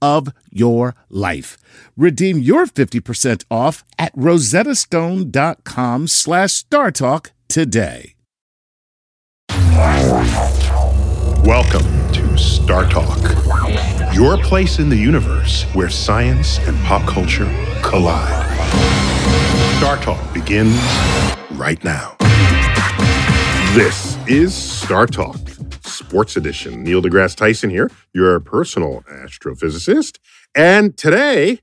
of your life. Redeem your 50% off at rosettastone.com/startalk today. Welcome to Star Talk, your place in the universe where science and pop culture collide. Star Talk begins right now. This is Star Talk, Sports Edition. Neil deGrasse Tyson here, your personal astrophysicist. And today,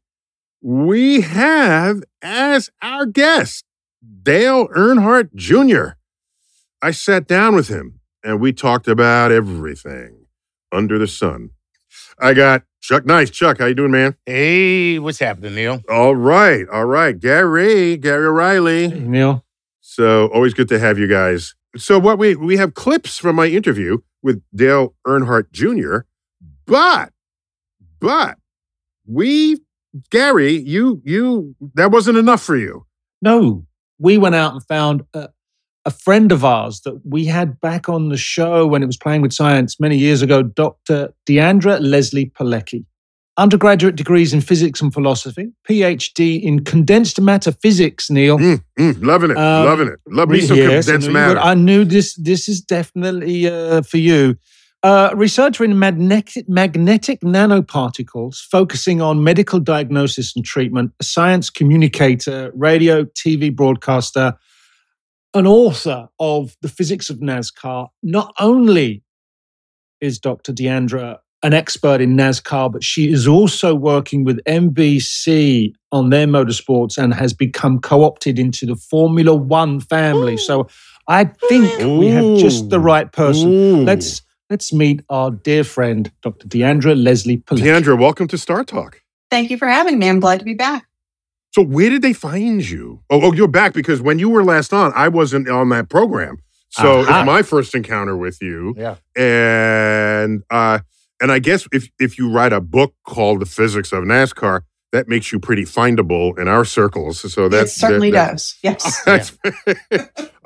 we have as our guest, Dale Earnhardt Jr. I sat down with him, and we talked about everything under the sun. I got Chuck Nice. Chuck, how you doing, man? Hey, what's happening, Neil? All right. Gary O'Reilly. Hey, Neil. So, always good to have you guys. So what we have clips from my interview with Dale Earnhardt Jr., but we, Gary, you that wasn't enough for you. No, we went out and found a friend of ours that we had back on the show when it was Playing with Science many years ago, Dr. Deandra Leslie Pilecki. Undergraduate degrees in physics and philosophy, PhD in condensed matter physics, Neil. Loving it, loving it. Love me some condensed matter. I knew this is definitely for you. Researcher in magnetic nanoparticles, focusing on medical diagnosis and treatment, a science communicator, radio, TV broadcaster, an author of The Physics of NASCAR. Not only is Dr. Deandra an expert in NASCAR, but she is also working with NBC on their motorsports and has become co-opted into the Formula One family. Ooh. So I think we have just the right person. Ooh. Let's meet our dear friend, Dr. Deandra Leslie Pilecki. Deandra, welcome to Star Talk. Thank you for having me. I'm glad to be back. So where did they find you? Oh, you're back because when you were last on, I wasn't on that program. So It's my first encounter with you. Yeah. And I guess if you write a book called The Physics of NASCAR, that makes you pretty findable in our circles. So that certainly does. Yes.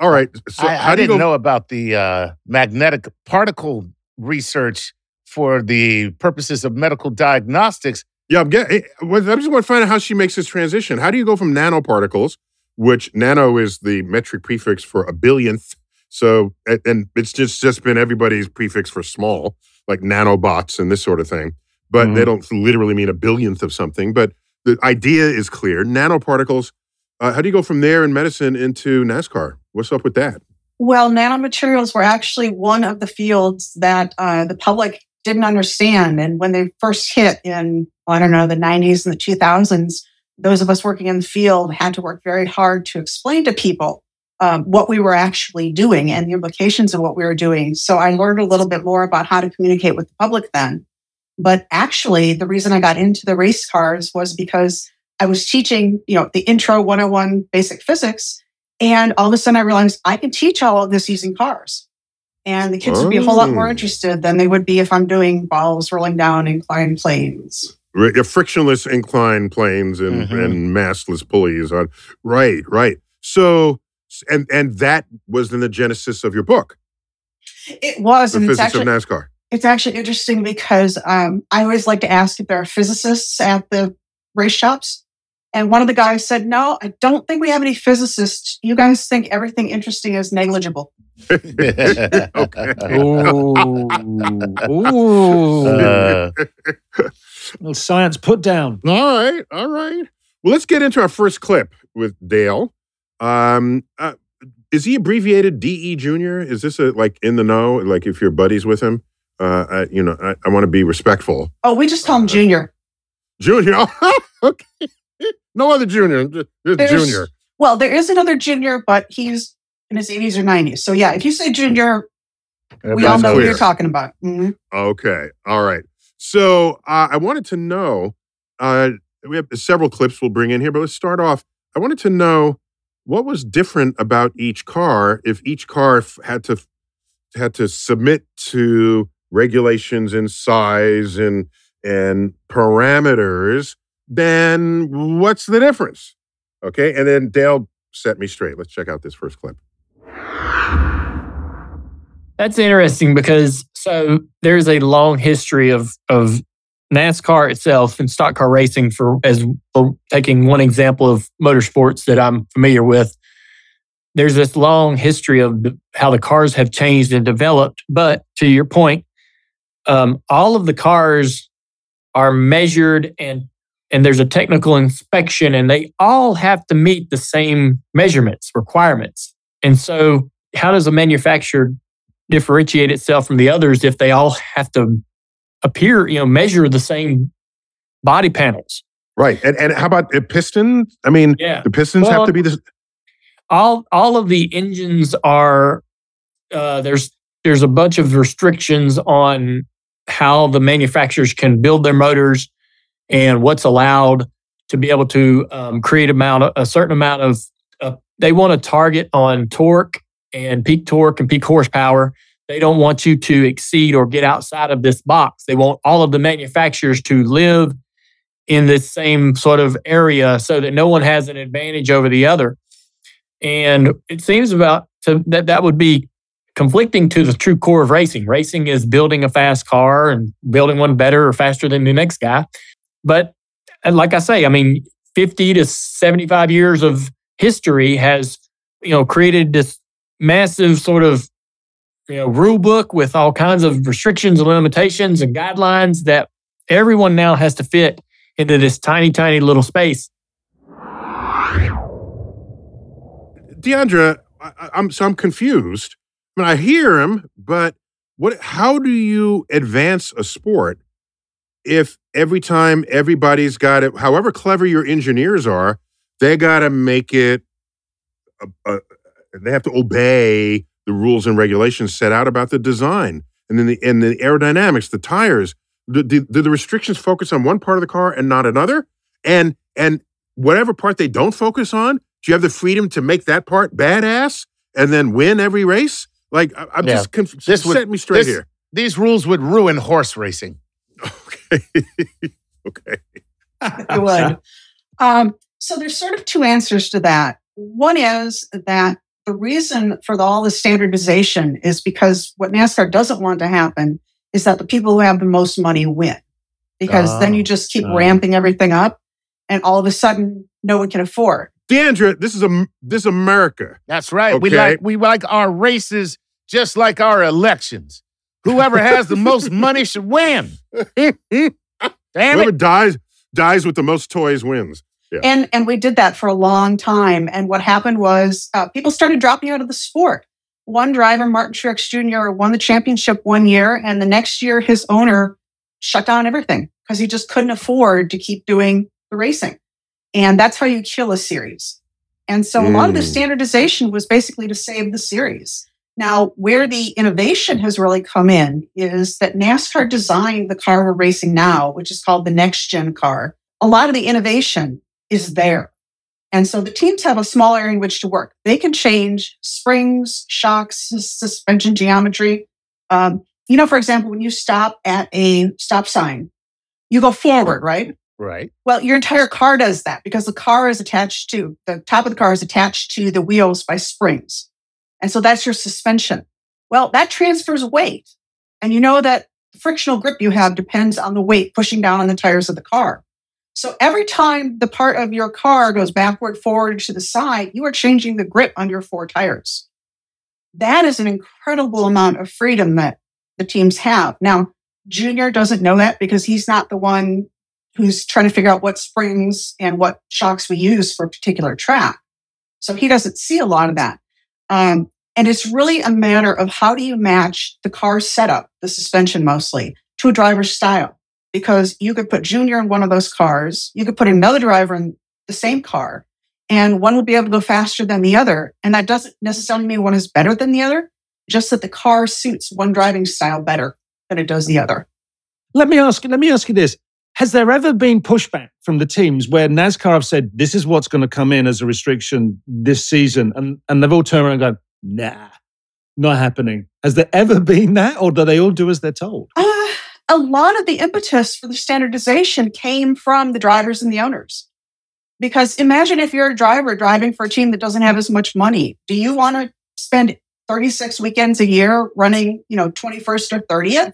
All right. So I didn't know about the magnetic particle research for the purposes of medical diagnostics. Yeah, I just want to find out how she makes this transition. How do you go from nanoparticles, which nano is the metric prefix for a billionth? So, and it's just been everybody's prefix for small, like nanobots and this sort of thing. But they don't literally mean a billionth of something. But the idea is clear. Nanoparticles, how do you go from there in medicine into NASCAR? What's up with that? Well, nanomaterials were actually one of the fields that the public didn't understand. And when they first hit in, the 90s and the 2000s, those of us working in the field had to work very hard to explain to people what we were actually doing and the implications of what we were doing. So I learned a little bit more about how to communicate with the public then. But actually, the reason I got into the race cars was because I was teaching, the intro 101 basic physics. And all of a sudden I realized I can teach all of this using cars. And the kids would be a whole lot more interested than they would be if I'm doing balls rolling down inclined planes. Frictionless inclined planes and massless pulleys. Right. So... And that was in the genesis of your book. It was. The Physics of NASCAR. It's actually interesting because I always like to ask if there are physicists at the race shops. And one of the guys said, no, I don't think we have any physicists. You guys think everything interesting is negligible. Okay. Ooh. Ooh. Little science put down. All right. Well, let's get into our first clip with Dale. Is he abbreviated DE Jr.? Is this like in the know? Like if you're buddies with him? I want to be respectful. Oh, we just call him Junior. Junior? Okay. No other Junior. There's Junior. Well, there is another Junior, but he's in his 80s or 90s. So yeah, if you say Junior, we all know who you're talking about. Mm-hmm. Okay. All right. So I wanted to know, we have several clips we'll bring in here, but let's start off. I wanted to know what was different about each car if each car had to submit to regulations in size and parameters. Then what's the difference? Okay, and then Dale set me straight. Let's check out this first clip. That's interesting because there's a long history of NASCAR itself and stock car racing for taking one example of motorsports that I'm familiar with. There's this long history of how the cars have changed and developed. But to your point, all of the cars are measured and there's a technical inspection, and they all have to meet the same measurements, requirements. And so how does a manufacturer differentiate itself from the others if they all have to appear, measure the same body panels? Right. And how about a piston? I mean, yeah. The pistons have to be this. All of the engines are, there's a bunch of restrictions on how the manufacturers can build their motors and what's allowed to be able to create a certain amount of, they want a target on torque and peak horsepower. They don't want you to exceed or get outside of this box. They want all of the manufacturers to live in this same sort of area so that no one has an advantage over the other. And it seems that would be conflicting to the true core of racing. Racing is building a fast car and building one better or faster than the next guy. But like I say, 50 to 75 years of history has, created this massive sort of, rule book with all kinds of restrictions and limitations and guidelines that everyone now has to fit into this tiny, tiny little space. Deandra, I'm confused. I hear him, but how do you advance a sport if every time everybody's got it, however clever your engineers are, they got to make it, they have to obey the rules and regulations set out about the design and then the aerodynamics, the tires. Do the restrictions focus on one part of the car and not another? And whatever part they don't focus on, do you have the freedom to make that part badass and then win every race? Like, I'm just confused. Set me straight here. These rules would ruin horse racing. Okay. It would. So there's sort of two answers to that. One is that the reason for all the standardization is because what NASCAR doesn't want to happen is that the people who have the most money win. Because then you just keep ramping everything up and all of a sudden no one can afford. Deandra, this is America. That's right. Okay? We like our races just like our elections. Whoever has the most money should win. Whoever dies with the most toys wins. Yeah. And we did that for a long time. And what happened was people started dropping out of the sport. One driver, Martin Truex Jr., won the championship one year. And the next year, his owner shut down everything because he just couldn't afford to keep doing the racing. And that's how you kill a series. And so a lot of the standardization was basically to save the series. Now, where the innovation has really come in is that NASCAR designed the car we're racing now, which is called the next gen car. A lot of the innovation is there. And so the teams have a small area in which to work. They can change springs, shocks, suspension geometry. For example, when you stop at a stop sign, you go forward, right? Right. Well, your entire car does that because the top of the car is attached to the wheels by springs. And so that's your suspension. Well, that transfers weight. And that the frictional grip you have depends on the weight pushing down on the tires of the car. So every time the part of your car goes backward, forward, to the side, you are changing the grip on your four tires. That is an incredible amount of freedom that the teams have. Now, Junior doesn't know that because he's not the one who's trying to figure out what springs and what shocks we use for a particular track. So he doesn't see a lot of that. And it's really a matter of how do you match the car setup, the suspension mostly, to a driver's style. Because you could put Junior in one of those cars, you could put another driver in the same car, and one would be able to go faster than the other. And that doesn't necessarily mean one is better than the other, just that the car suits one driving style better than it does the other. Let me ask you this. Has there ever been pushback from the teams where NASCAR have said, this is what's going to come in as a restriction this season, and they've all turned around and gone, nah, not happening? Has there ever been that, or do they all do as they're told? A lot of the impetus for the standardization came from the drivers and the owners. Because imagine if you're a driver driving for a team that doesn't have as much money. Do you want to spend 36 weekends a year running, 21st or 30th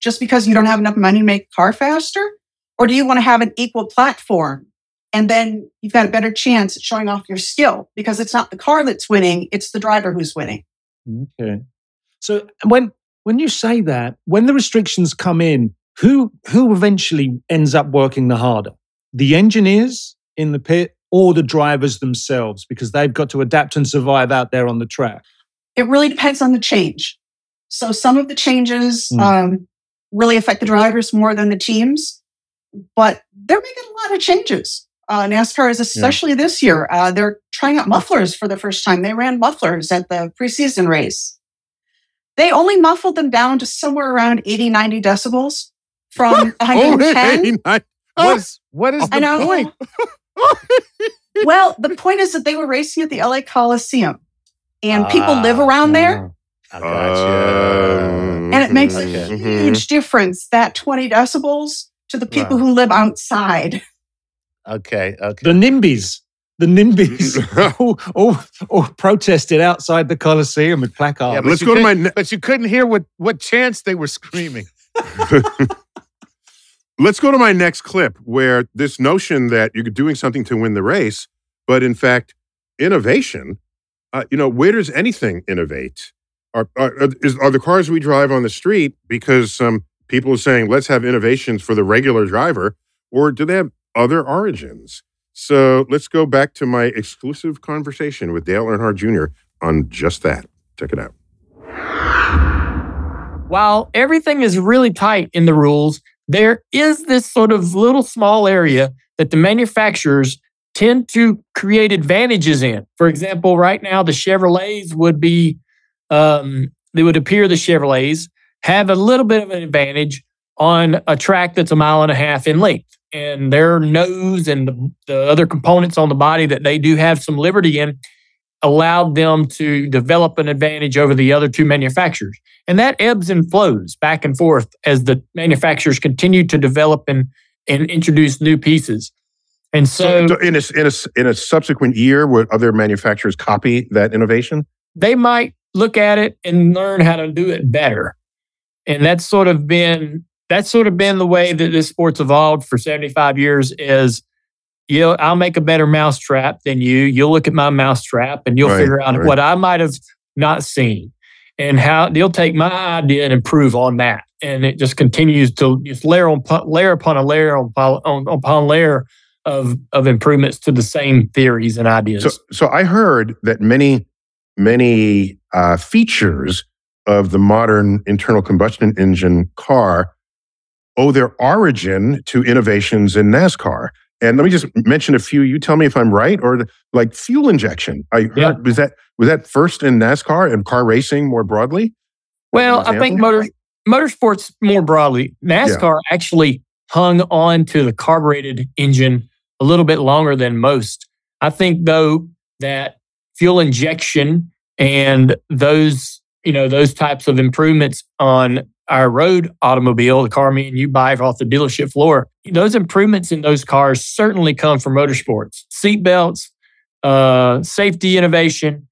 just because you don't have enough money to make the car faster? Or do you want to have an equal platform? And then you've got a better chance at showing off your skill because it's not the car that's winning, it's the driver who's winning. Okay. So when you say that, when the restrictions come in, who eventually ends up working the harder? The engineers in the pit or the drivers themselves, because they've got to adapt and survive out there on the track? It really depends on the change. So some of the changes really affect the drivers more than the teams. But they're making a lot of changes. NASCAR is, especially this year, they're trying out mufflers for the first time. They ran mufflers at the preseason race. They only muffled them down to somewhere around 80, 90 decibels from 110. What is the point? Well, the point is that they were racing at the LA Coliseum. And people live around there. I gotcha. And it makes a huge difference, that 20 decibels. To the people who live outside. Okay. The NIMBYs all protested outside the Coliseum with placards. Yeah, but you couldn't hear what chants they were screaming. Let's go to my next clip, where this notion that you're doing something to win the race, but in fact, innovation, where does anything innovate? Are the cars we drive on the street because some people are saying, let's have innovations for the regular driver, or do they have other origins? So let's go back to my exclusive conversation with Dale Earnhardt Jr. on just that. Check it out. While everything is really tight in the rules, there is this sort of little small area that the manufacturers tend to create advantages in. For example, right now, the Chevrolets would be, have a little bit of an advantage on a track that's 1.5 miles in length. And their nose and the other components on the body that they do have some liberty in allowed them to develop an advantage over the other two manufacturers. And that ebbs and flows back and forth as the manufacturers continue to develop and introduce new pieces. And so in a subsequent year, would other manufacturers copy that innovation? They might look at it and learn how to do it better. And that's sort of been the way that this sport's evolved for 75 years is, I'll make a better mousetrap than you. You'll look at my mousetrap and you'll figure out what I might have not seen and how they'll take my idea and improve on that. And it just continues to just layer upon layer of improvements to the same theories and ideas. So I heard that many features of the modern internal combustion engine car owe their origin to innovations in NASCAR. And let me just mention a few. You tell me if I'm right, or like fuel injection. I heard was that first in NASCAR and car racing more broadly? Well, I think motorsports more broadly. NASCAR actually hung on to the carbureted engine a little bit longer than most. I think though that fuel injection and those types of improvements on our road automobile, the car me and you buy off the dealership floor, those improvements in those cars certainly come from motorsports. Seatbelts, safety innovation,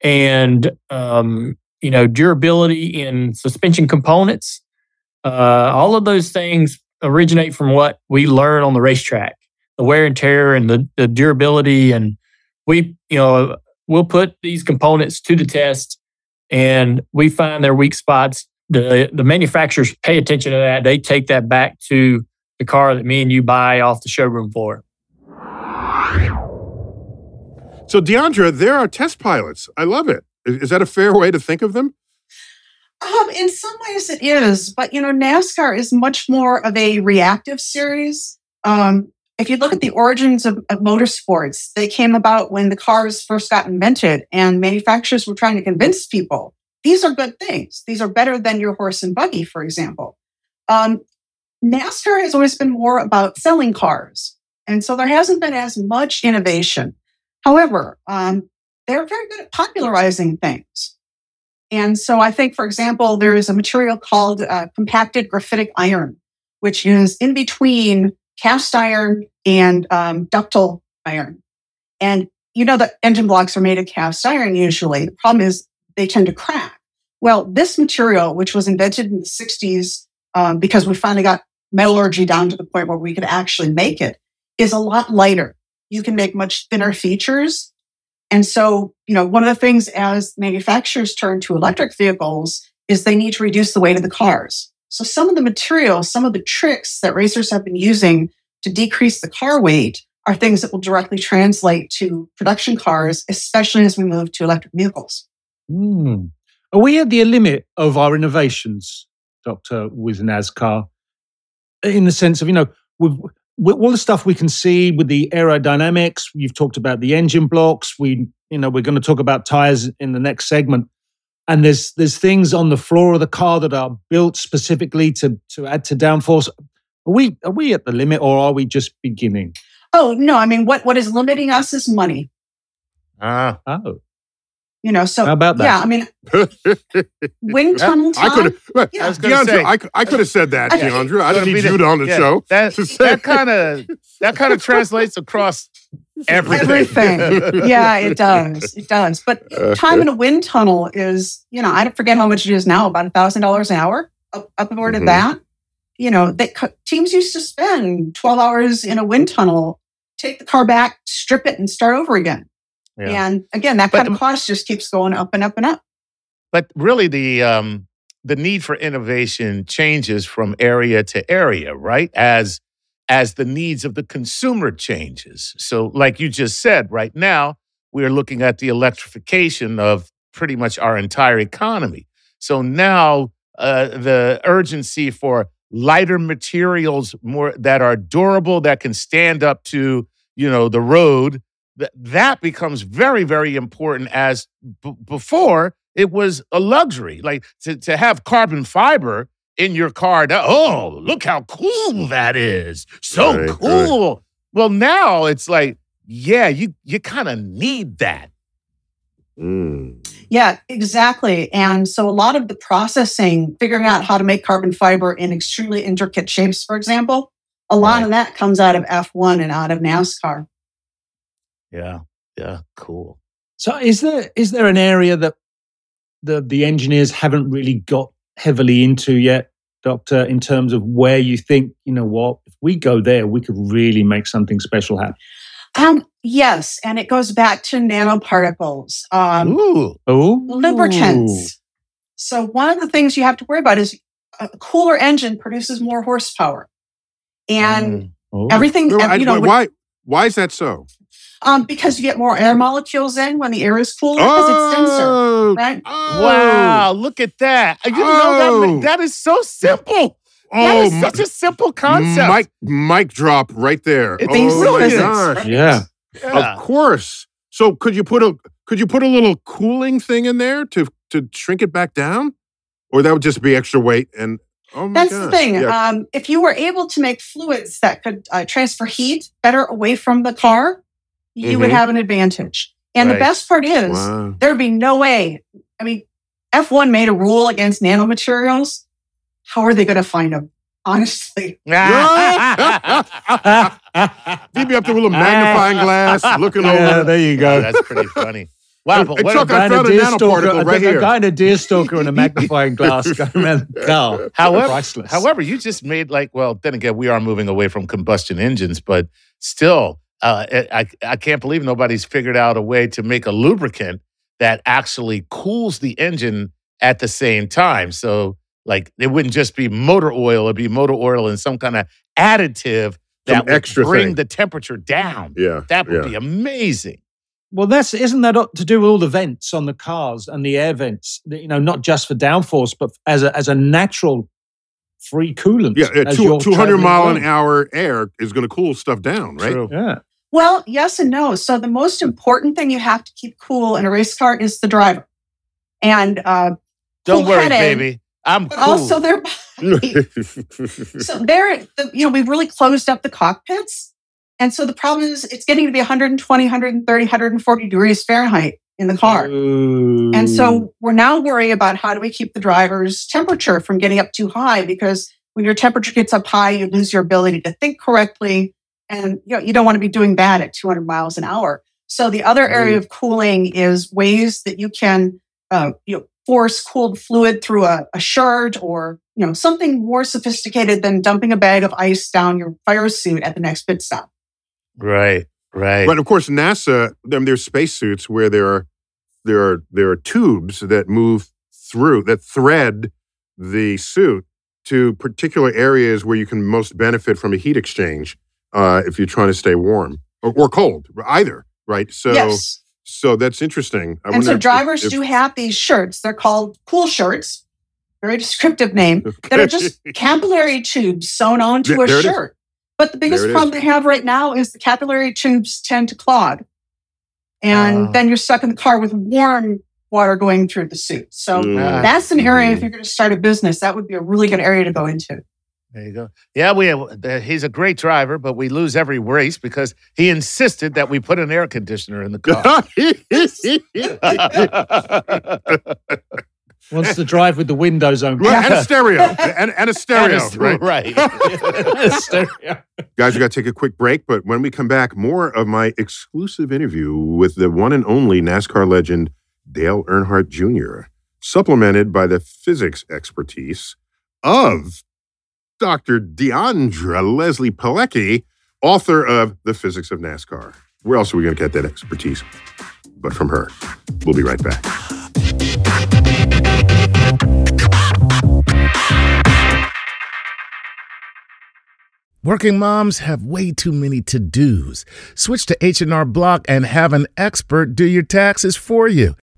and durability in suspension components. All of those things originate from what we learn on the racetrack. the wear and tear and the durability. And we'll put these components to the test and we find their weak spots. The manufacturers pay attention to that. They take that back to the car that me and you buy off the showroom floor. So Deandra, there are test pilots. I love it. Is that a fair way to think of them? In some ways it is, but NASCAR is much more of a reactive series. If you look at the origins of motorsports, they came about when the cars first got invented and manufacturers were trying to convince people, these are good things. These are better than your horse and buggy, for example. NASCAR has always been more about selling cars. And so there hasn't been as much innovation. However, they're very good at popularizing things. And so I think, for example, there is a material called compacted graphitic iron, which is in between cast iron and ductile iron. And the engine blocks are made of cast iron usually. The problem is they tend to crack. Well, this material, which was invented in the 60s, because we finally got metallurgy down to the point where we could actually make it, is a lot lighter. You can make much thinner features. And so, one of the things as manufacturers turn to electric vehicles is they need to reduce the weight of the cars. So some of the materials, some of the tricks that racers have been using to decrease the car weight are things that will directly translate to production cars, especially as we move to electric vehicles. Are we at the limit of our innovations, Dr. with NASCAR, in the sense of, with all the stuff we can see with the aerodynamics? You've talked about the engine blocks. We're going to talk about tires in the next segment. And there's things on the floor of the car that are built specifically to add to downforce. Are we at the limit, or are we just beginning? Oh no! I mean, what is limiting us is money. So how about that? Yeah, I mean, wind tunnel time. I could have said that, Deandra. I didn't need you on the show. That kind of translates across everything. Yeah, it does. It does. But time in a wind tunnel is, I forget how much it is now, about $1,000 an hour, upward of that. Teams used to spend 12 hours in a wind tunnel, take the car back, strip it, and start over again. Yeah. And again, that kind of cost just keeps going up and up and up. But really, the need for innovation changes from area to area, right? As the needs of the consumer changes. So, like you just said, right now we're looking at the electrification of pretty much our entire economy. So now the urgency for lighter materials, more that are durable, that can stand up to the road. That becomes very, very important, as before it was a luxury. Like to have carbon fiber in your car, look how cool that is. So right, cool. Right. Well, now it's like, yeah, you kind of need that. Mm. Yeah, exactly. And so a lot of the processing, figuring out how to make carbon fiber in extremely intricate shapes, for example, a lot of that comes out of F1 and out of NASCAR. Yeah, cool. So is there an area that the engineers haven't really got heavily into yet, Doctor, in terms of where you think, if we go there, we could really make something special happen? Yes, and it goes back to nanoparticles. Lubricants. Ooh. So one of the things you have to worry about is a cooler engine produces more horsepower. And everything... Why is that so? Because you get more air molecules in when the air is cooler because it's denser, right? Oh, wow, look at that. That is so simple. That is such a simple concept. Mic drop right there. It's physics, right? Yeah. Of course. So could you put a little cooling thing in there to shrink it back down? Or that would just be extra weight and that's the thing. Yeah. If you were able to make fluids that could transfer heat better away from the car, you would have an advantage. And the best part is, there'd be no way. I mean, F1 made a rule against nanomaterials. How are they going to find them? Honestly. You'd be up there with a magnifying glass looking over. There you go. That's pretty funny. Wow, but what I found a nanoparticle right here. A guy in a deerstalker and a magnifying glass going around the car. However, you just made then again, we are moving away from combustion engines, but still, I can't believe nobody's figured out a way to make a lubricant that actually cools the engine at the same time. So it wouldn't just be motor oil, it'd be motor oil and some kind of additive that would bring the temperature down. Yeah, that would be amazing. Well, isn't that to do with all the vents on the cars and the air vents? You know, not just for downforce, but as a natural free coolant. Yeah, 200-mile-an-hour air is going to cool stuff down, right? True. Yeah. Well, yes and no. So the most important thing you have to keep cool in a race car is the driver. And don't worry, baby, I'm cool. Also, their body. So we've really closed up the cockpits. And so the problem is it's getting to be 120, 130, 140 degrees Fahrenheit in the car. Ooh. And so we're now worrying about how do we keep the driver's temperature from getting up too high, because when your temperature gets up high, you lose your ability to think correctly. And you don't want to be doing that at 200 miles an hour. So the other area of cooling is ways that you can force cooled fluid through a shirt or something more sophisticated than dumping a bag of ice down your fire suit at the next pit stop. Right. But of course, NASA. There's spacesuits where there are tubes that move through that thread the suit to particular areas where you can most benefit from a heat exchange if you're trying to stay warm or cold, either. Right. So, yes. So that's interesting. So drivers do have these shirts. They're called cool shirts. Very descriptive name. Okay. That are just capillary tubes sewn onto a shirt. But the biggest problem they have right now is the capillary tubes tend to clog. And then you're stuck in the car with warm water going through the suit. So that's an area, if you're going to start a business, that would be a really good area to go into. There you go. Yeah, he's a great driver, but we lose every race because he insisted that we put an air conditioner in the car. Wants to drive with the windows open. Right, and a stereo. And a stereo. Right. A stereo. Guys, we got to take a quick break, but when we come back, more of my exclusive interview with the one and only NASCAR legend, Dale Earnhardt Jr., supplemented by the physics expertise of Dr. Deandra Leslie Pilecki, author of The Physics of NASCAR. Where else are we going to get that expertise? But from her. We'll be right back. Working moms have way too many to-dos. Switch to H&R Block and have an expert do your taxes for you.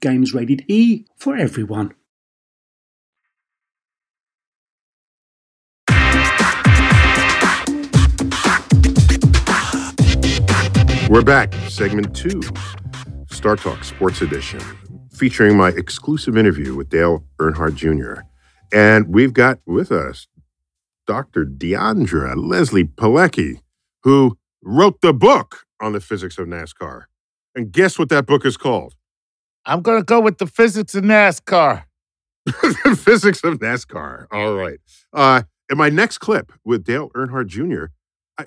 Games rated E for everyone. We're back, segment 2, Star Talk Sports Edition, featuring my exclusive interview with Dale Earnhardt Jr. And we've got with us Dr. Deandra Leslie Pilecki, who wrote the book on the physics of NASCAR. And guess what that book is called? I'm going to go with The Physics of NASCAR. The Physics of NASCAR. All right. In my next clip with Dale Earnhardt Jr.,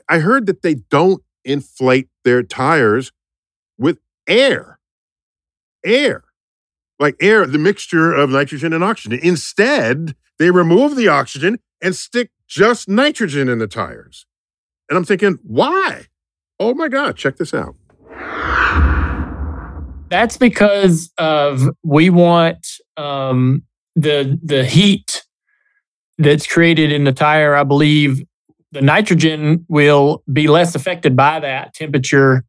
I heard that they don't inflate their tires with air. Air. Like air, the mixture of nitrogen and oxygen. Instead, they remove the oxygen and stick just nitrogen in the tires. And I'm thinking, why? Oh my God, check this out. That's because of we want the heat that's created in the tire, I believe. The nitrogen will be less affected by that temperature.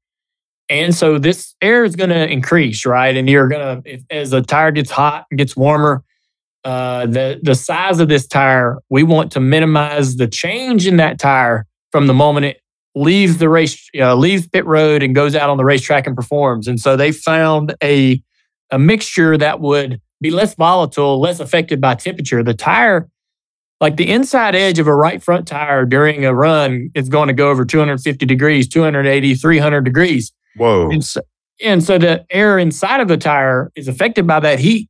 And so this air is going to increase, right? And you're going to, as the tire gets hot, gets warmer, the size of this tire, we want to minimize the change in that tire from the moment it leaves the race, leaves pit road and goes out on the racetrack and performs. And so they found a mixture that would be less volatile, less affected by temperature. The tire, like the inside edge of a right front tire during a run is going to go over 250 degrees, 280, 300 degrees. Whoa. And so the air inside of the tire is affected by that heat.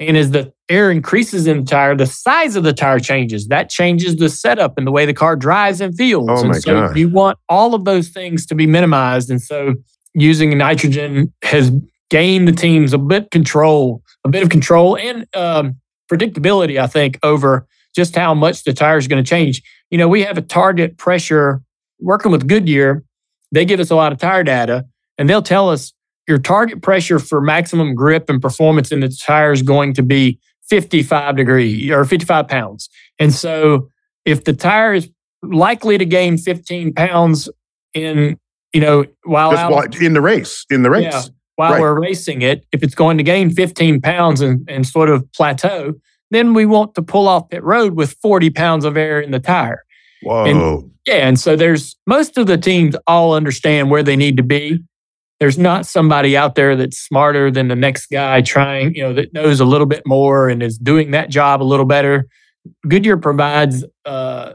And as the air increases in the tire, the size of the tire changes. That changes the setup and the way the car drives and feels. Oh, and so God. You want all of those things to be minimized. And so using nitrogen has gained the teams a bit of control and predictability, I think, over just how much the tire is going to change. You know, we have a target pressure. Working with Goodyear, they give us a lot of tire data, and they'll tell us your target pressure for maximum grip and performance in the tire is going to be 55 degrees or 55 pounds. And so if the tire is likely to gain 15 pounds in the race. Yeah, while we're racing it, if it's going to gain 15 pounds and sort of plateau, then we want to pull off pit road with 40 pounds of air in the tire. Whoa. And so there's most of the teams all understand where they need to be. There's not somebody out there that's smarter than the next guy trying, that knows a little bit more and is doing that job a little better. Goodyear provides all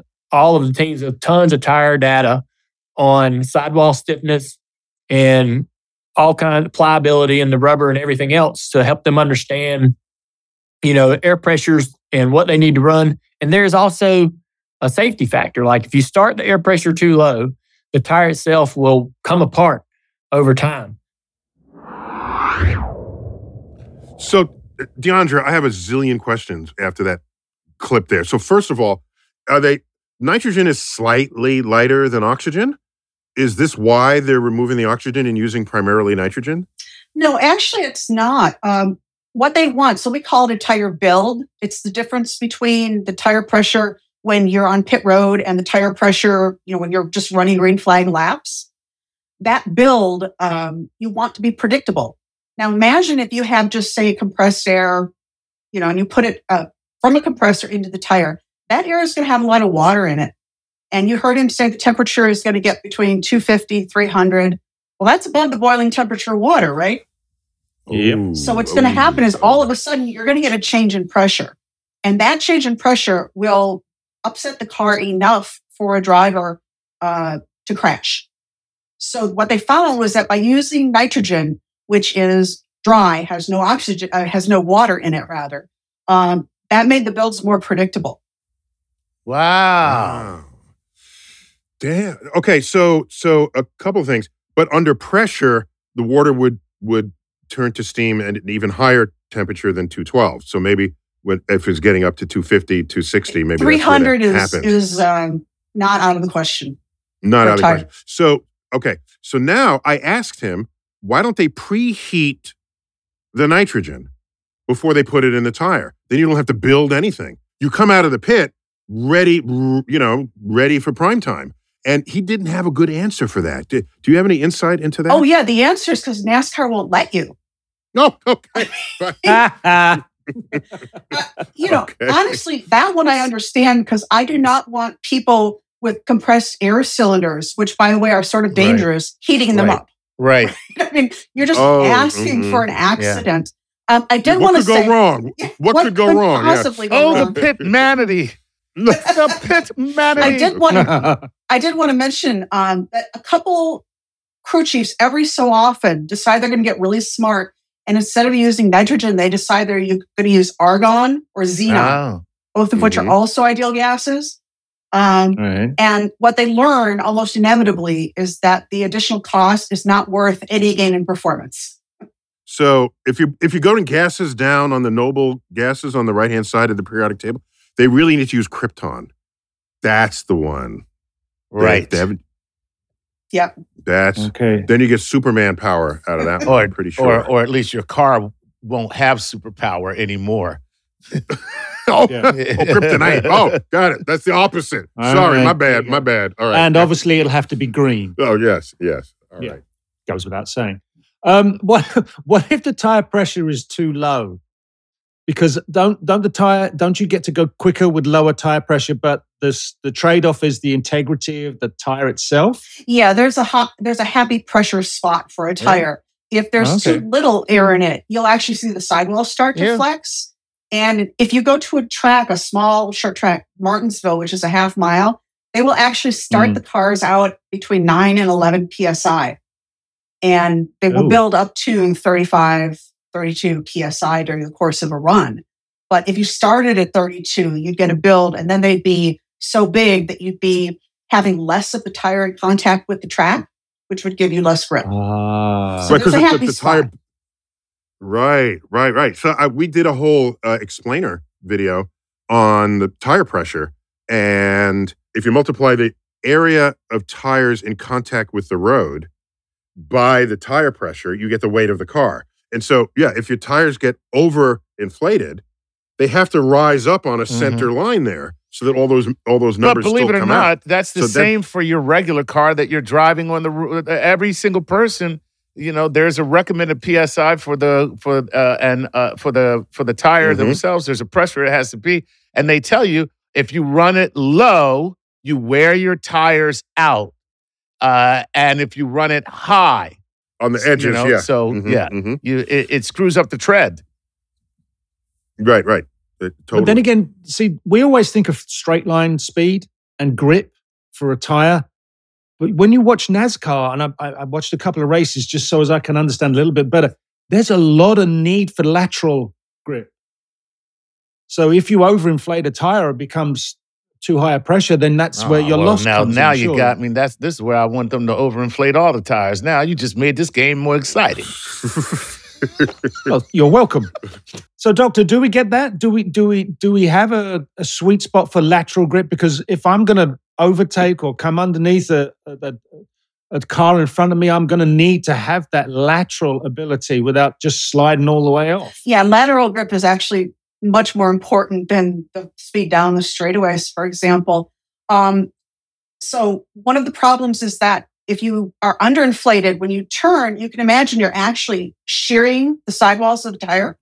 of the teams with tons of tire data on sidewall stiffness and all kinds of pliability and the rubber and everything else to help them understand air pressures and what they need to run. And there's also a safety factor. Like if you start the air pressure too low, the tire itself will come apart over time. So, Deandra, I have a zillion questions after that clip there. So first of all, nitrogen is slightly lighter than oxygen? Is this why they're removing the oxygen and using primarily nitrogen? No, actually it's not. What they want, so we call it a tire build. It's the difference between the tire pressure when you're on pit road and the tire pressure, when you're just running green flag laps. That build, you want to be predictable. Now imagine if you have just say compressed air, and you put it from a compressor into the tire. That air is going to have a lot of water in it. And you heard him say the temperature is going to get between 250, 300. Well, that's above the boiling temperature of water, right? Yep. So what's going to happen is all of a sudden you're going to get a change in pressure. And that change in pressure will upset the car enough for a driver to crash. So what they found was that by using nitrogen, which is dry, has no oxygen, has no water in it, rather, that made the builds more predictable. Wow. Damn. Okay, so a couple of things. But under pressure, the water would turn to steam at an even higher temperature than 212. So maybe if it's getting up to 250, 260, maybe 300 is not out of the question. Not out of the question. So, okay. So now I asked him, why don't they preheat the nitrogen before they put it in the tire? Then you don't have to build anything. You come out of the pit ready for prime time. And he didn't have a good answer for that. Do you have any insight into that? Oh, yeah. The answer is because NASCAR won't let you. No. Okay. Honestly, that one I understand because I do not want people with compressed air cylinders, which, by the way, are sort of dangerous, heating them up. Right. I mean, you're just asking for an accident. Yeah. I did want to say— What could go wrong? Possibly go wrong? The pitmanity. The pitmanity. I did want to mention that a couple crew chiefs every so often decide they're going to get really smart. And instead of using nitrogen, they decide they're going to use argon or xenon, both of which are also ideal gases. And what they learn almost inevitably is that the additional cost is not worth any gain in performance. So if you go to gases down on the noble gases on the right-hand side of the periodic table, they really need to use krypton. That's the one. Right. Yep. That's okay. Then you get Superman power out of that one, I'm pretty sure. Or at least your car won't have superpower anymore. Kryptonite. Oh, got it. That's the opposite. All right. My bad. All right. And obviously it'll have to be green. Oh, yes. All right. Goes without saying. What if the tire pressure is too low? Because don't you get to go quicker with lower tire pressure, but the trade-off is the integrity of the tire itself? Yeah, there's a happy pressure spot for a tire. Yeah. If there's too little air in it, you'll actually see the sidewall start to flex. And if you go to a track, a small short track, Martinsville, which is a half mile, they will actually start the cars out between 9 and 11 PSI. And they will build up to 35, 32 PSI during the course of a run. But if you started at 32, you'd get a build, and then they'd be so big that you'd be having less of the tire in contact with the track, which would give you less grip. So there's a happy spot. Right. So we did a whole explainer video on the tire pressure. And if you multiply the area of tires in contact with the road by the tire pressure, you get the weight of the car. And so, if your tires get overinflated, they have to rise up on a center line there so that all those numbers still come out. But believe it or not, that's the same for your regular car that you're driving on the road. Every single person... there's a recommended PSI for the tire themselves. There's a pressure it has to be, and they tell you if you run it low, you wear your tires out, and if you run it high on the edges, it screws up the tread. Right. Totally. But then again, see, we always think of straight line speed and grip for a tire. But when you watch NASCAR, and I watched a couple of races just so as I can understand a little bit better, there's a lot of need for lateral grip. So if you overinflate a tire, it becomes too high a pressure, then that's where your loss comes. Now you got me. This is where I want them to overinflate all the tires. Now you just made this game more exciting. Well, you're welcome. So, Doctor, do we get that? Do we have a sweet spot for lateral grip? Because if I'm going to overtake or come underneath a car in front of me, I'm going to need to have that lateral ability without just sliding all the way off. Yeah, lateral grip is actually much more important than the speed down the straightaways, for example. So one of the problems is that if you are underinflated, when you turn, you can imagine you're actually shearing the sidewalls of the tire.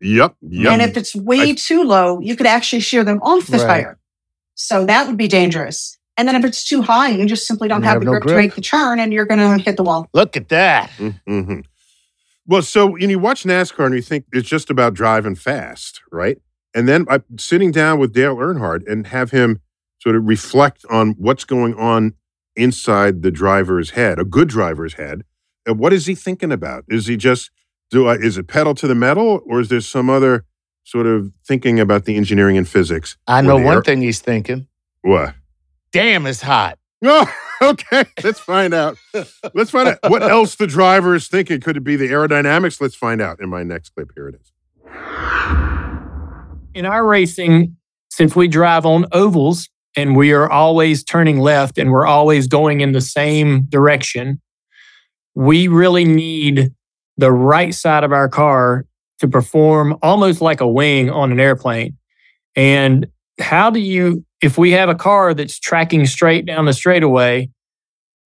Yep. And if it's way too low, you could actually shear them off the tire. So that would be dangerous. And then if it's too high, you just simply don't have the grip to make the turn, and you're going to hit the wall. Look at that. Mm-hmm. Well, so when you watch NASCAR and you think it's just about driving fast, right? And then I'm sitting down with Dale Earnhardt and have him sort of reflect on what's going on inside the driver's head, a good driver's head. And what is he thinking about? Is he just, is it pedal to the metal, or is there some other sort of thinking about the engineering and physics? I know one thing he's thinking. What? Damn, it's hot. Oh, okay. Let's find out. Let's find out what else the driver is thinking. Could it be the aerodynamics? Let's find out in my next clip. Here it is. In our racing, since we drive on ovals and we are always turning left and we're always going in the same direction, we really need the right side of our car to perform almost like a wing on an airplane. And how do you if we have a car that's tracking straight down the straightaway,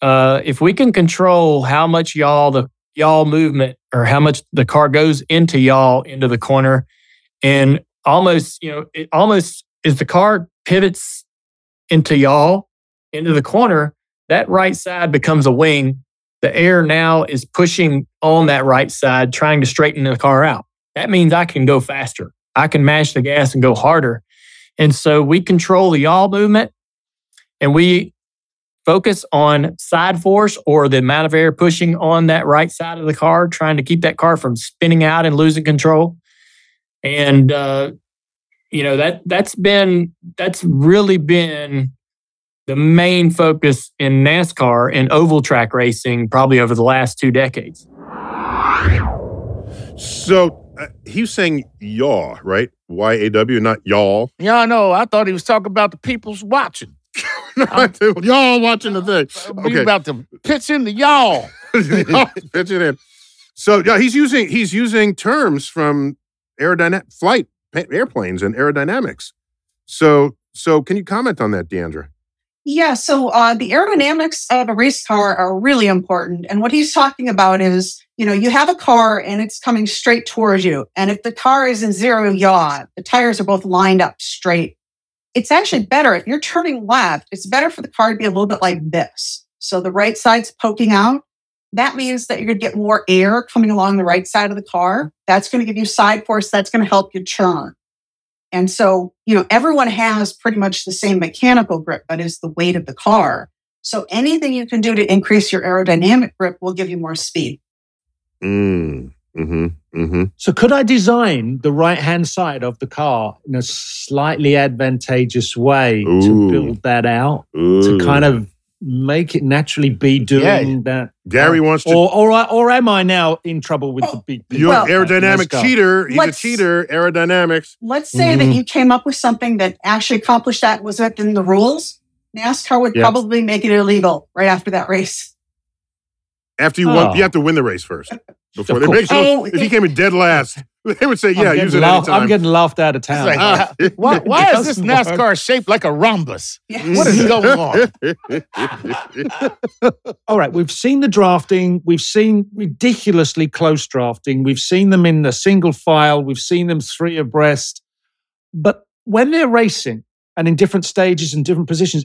if we can control how much y'all movement or how much the car goes into y'all into the corner, and almost as the car pivots into y'all into the corner, that right side becomes a wing. The air now is pushing on that right side, trying to straighten the car out. That means I can go faster. I can mash the gas and go harder. And so we control the yaw movement, and we focus on side force or the amount of air pushing on that right side of the car, trying to keep that car from spinning out and losing control. And that's really been the main focus in NASCAR and oval track racing probably over the last 2 decades. So he was saying yaw, right? Y-A-W, not y'all. Yeah, no, I thought he was talking about the people's watching. Y'all watching the thing. Okay. We about to pitch in the y'all. Pitch it in. So yeah, he's using terms from flight, airplanes, and aerodynamics. So can you comment on that, Deandra? Yeah, so the aerodynamics of a race car are really important. And what he's talking about is, you have a car and it's coming straight towards you. And if the car is in zero yaw, the tires are both lined up straight. It's actually better. If you're turning left, it's better for the car to be a little bit like this. So the right side's poking out. That means that you're going to get more air coming along the right side of the car. That's going to give you side force. That's going to help you churn. And so, everyone has pretty much the same mechanical grip, but it's the weight of the car. So anything you can do to increase your aerodynamic grip will give you more speed. So could I design the right-hand side of the car in a slightly advantageous way to build that out, to kind of make it naturally be doing that? Gary wants to... Or am I now in trouble with the big... You're an aerodynamic cheater. He's a cheater. Aerodynamics. Let's say that you came up with something that actually accomplished that was within the rules. NASCAR would probably make it illegal right after that race. After you won, you have to win the race first. Before they make sure if you came in dead last, they would say, use it anytime. I'm getting laughed out of town. Like, why is this NASCAR shaped like a rhombus? Yes. What is going on? All right, we've seen the drafting. We've seen ridiculously close drafting. We've seen them in the single file. We've seen them 3 abreast. But when they're racing and in different stages and different positions,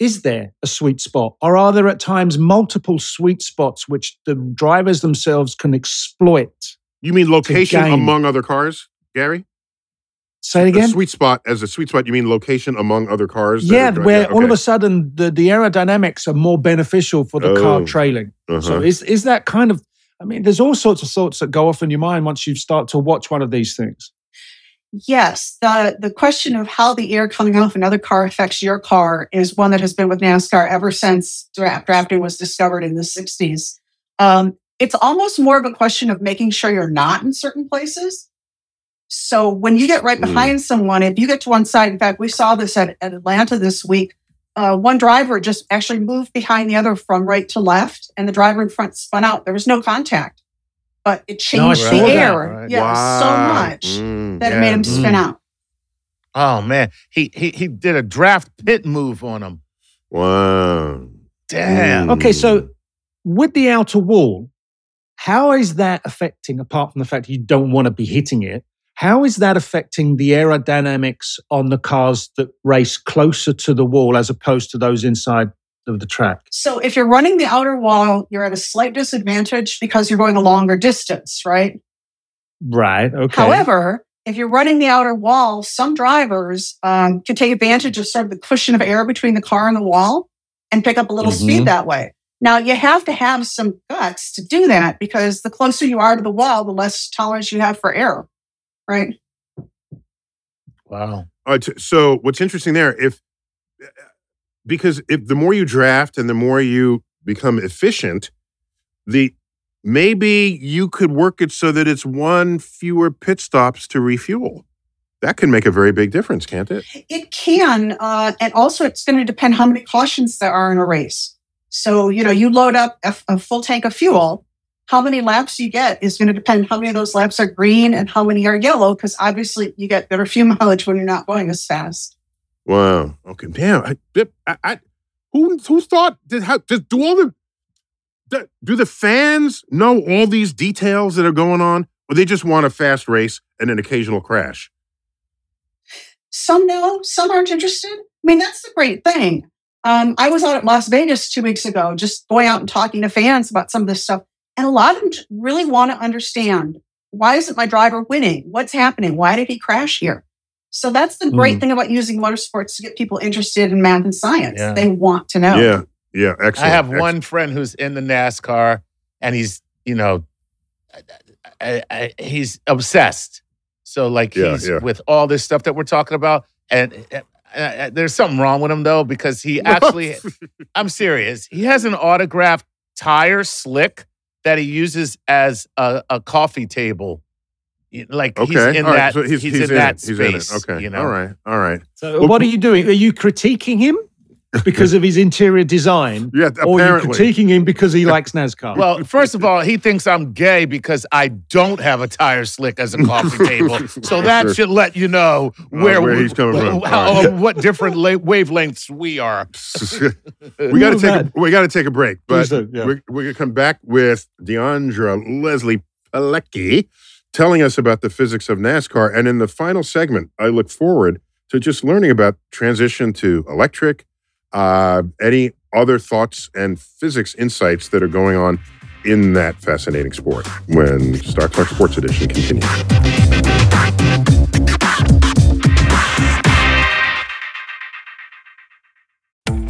is there a sweet spot, or are there at times multiple sweet spots which the drivers themselves can exploit? You mean location among other cars, Gary? Say it again? As a sweet spot, you mean location among other cars? Yeah, all of a sudden the aerodynamics are more beneficial for the car trailing. Uh-huh. So is that kind of, there's all sorts of thoughts that go off in your mind once you start to watch one of these things. Yes, the question of how the air coming off another car affects your car is one that has been with NASCAR ever since drafting was discovered in the 60s. It's almost more of a question of making sure you're not in certain places. So when you get right behind someone, if you get to one side, in fact, we saw this at Atlanta this week, one driver just actually moved behind the other from right to left, and the driver in front spun out. There was no contact. But it changed the air so much that it made him spin out. Oh, man. He did a draft pit move on him. Wow. Damn. Okay, so with the outer wall, how is that affecting, apart from the fact you don't want to be hitting it, how is that affecting the aerodynamics on the cars that race closer to the wall as opposed to those inside of the track? So if you're running the outer wall, you're at a slight disadvantage because you're going a longer distance, right? Right, okay. However, if you're running the outer wall, some drivers can take advantage of sort of the cushion of air between the car and the wall and pick up a little speed that way. Now, you have to have some guts to do that because the closer you are to the wall, the less tolerance you have for error, right? Wow. All right, so what's interesting there, because the more you draft and the more you become efficient, maybe you could work it so that it's one fewer pit stops to refuel. That can make a very big difference, can't it? It can. And also it's going to depend how many cautions there are in a race. So, you load up a full tank of fuel. How many laps you get is going to depend how many of those laps are green and how many are yellow, because obviously you get better fuel mileage when you're not going as fast. Wow. Okay, damn. Who thought? Do the fans know all these details that are going on, or they just want a fast race and an occasional crash? Some know, some aren't interested. I mean, that's the great thing. I was out at Las Vegas 2 weeks ago, just going out and talking to fans about some of this stuff. And a lot of them really want to understand, why isn't my driver winning? What's happening? Why did he crash here? So that's the great thing about using motorsports to get people interested in math and science. Yeah. They want to know. Yeah, yeah, excellent. I have one friend who's in the NASCAR, and he's, you know, he's obsessed. So like he's with all this stuff that we're talking about. And there's something wrong with him though, because he actually, I'm serious, he has an autographed tire slick that he uses as a coffee table. Like he's in that space. Okay, you know? All right. So what are you doing? Are you critiquing him because of his interior design? Yeah, apparently. Or are you critiquing him because he likes NASCAR? Well, first of all, he thinks I'm gay because I don't have a tire slick as a coffee table. So that should let you know where he's coming from. What different wavelengths we are. We got to take a break, but we're going to come back with Deandra Leslie Pilecki telling us about the physics of NASCAR. And in the final segment, I look forward to just learning about transition to electric, any other thoughts and physics insights that are going on in that fascinating sport when Star Talk Sports Edition continues.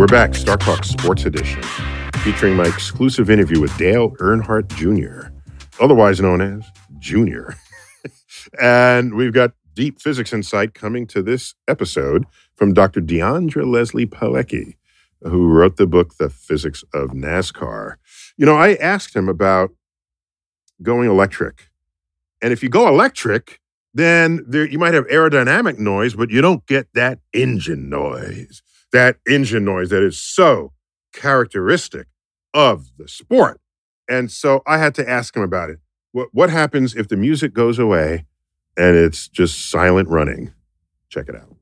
We're back, Star Talk Sports Edition, featuring my exclusive interview with Dale Earnhardt Jr., otherwise known as Junior. And we've got deep physics insight coming to this episode from Dr. Deandra Leslie Pilecki, who wrote the book, The Physics of NASCAR. You know, I asked him about going electric. And if you go electric, then you might have aerodynamic noise, but you don't get that engine noise. That engine noise that is so characteristic of the sport. And so I had to ask him about it. What happens if the music goes away and it's just silent running? Check it out.